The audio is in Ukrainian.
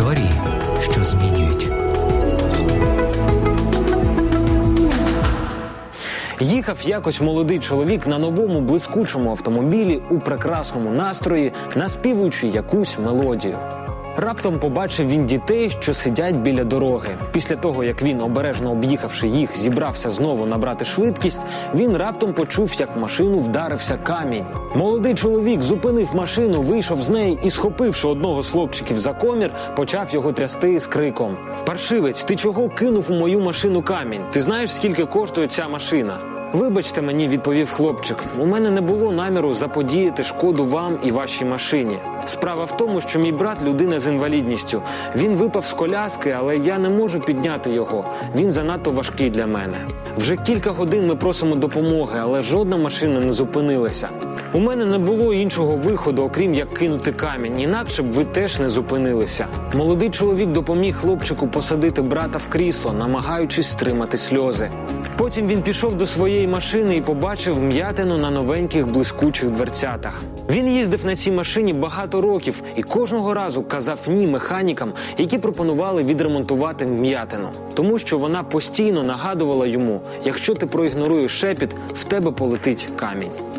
Історії, що змінюють. Їхав якось молодий чоловік на новому блискучому автомобілі у прекрасному настрої, наспівуючи якусь мелодію. Раптом побачив він дітей, що сидять біля дороги. Після того, як він, обережно об'їхавши їх, зібрався знову набрати швидкість, він раптом почув, як в машину вдарився камінь. Молодий чоловік зупинив машину, вийшов з неї і, схопивши одного з хлопчиків за комір, почав його трясти з криком: «Паршивець, ти чого кинув у мою машину камінь? Ти знаєш, скільки коштує ця машина?» «Вибачте мені», – відповів хлопчик, – «у мене не було наміру заподіяти шкоду вам і вашій машині. Справа в тому, що мій брат – людина з інвалідністю. Він випав з коляски, але я не можу підняти його. Він занадто важкий для мене. Вже кілька годин ми просимо допомоги, але жодна машина не зупинилася. У мене не було іншого виходу, окрім як кинути камінь, інакше б ви теж не зупинилися». Молодий чоловік допоміг хлопчику посадити брата в крісло, намагаючись стримати сльози. Потім він пішов до своєї машини і побачив м'ятину на новеньких блискучих дверцятах. Він їздив на цій машині багато років і кожного разу казав ні механікам, які пропонували відремонтувати м'ятину. Тому що вона постійно нагадувала йому: якщо ти проігноруєш шепіт, в тебе полетить камінь.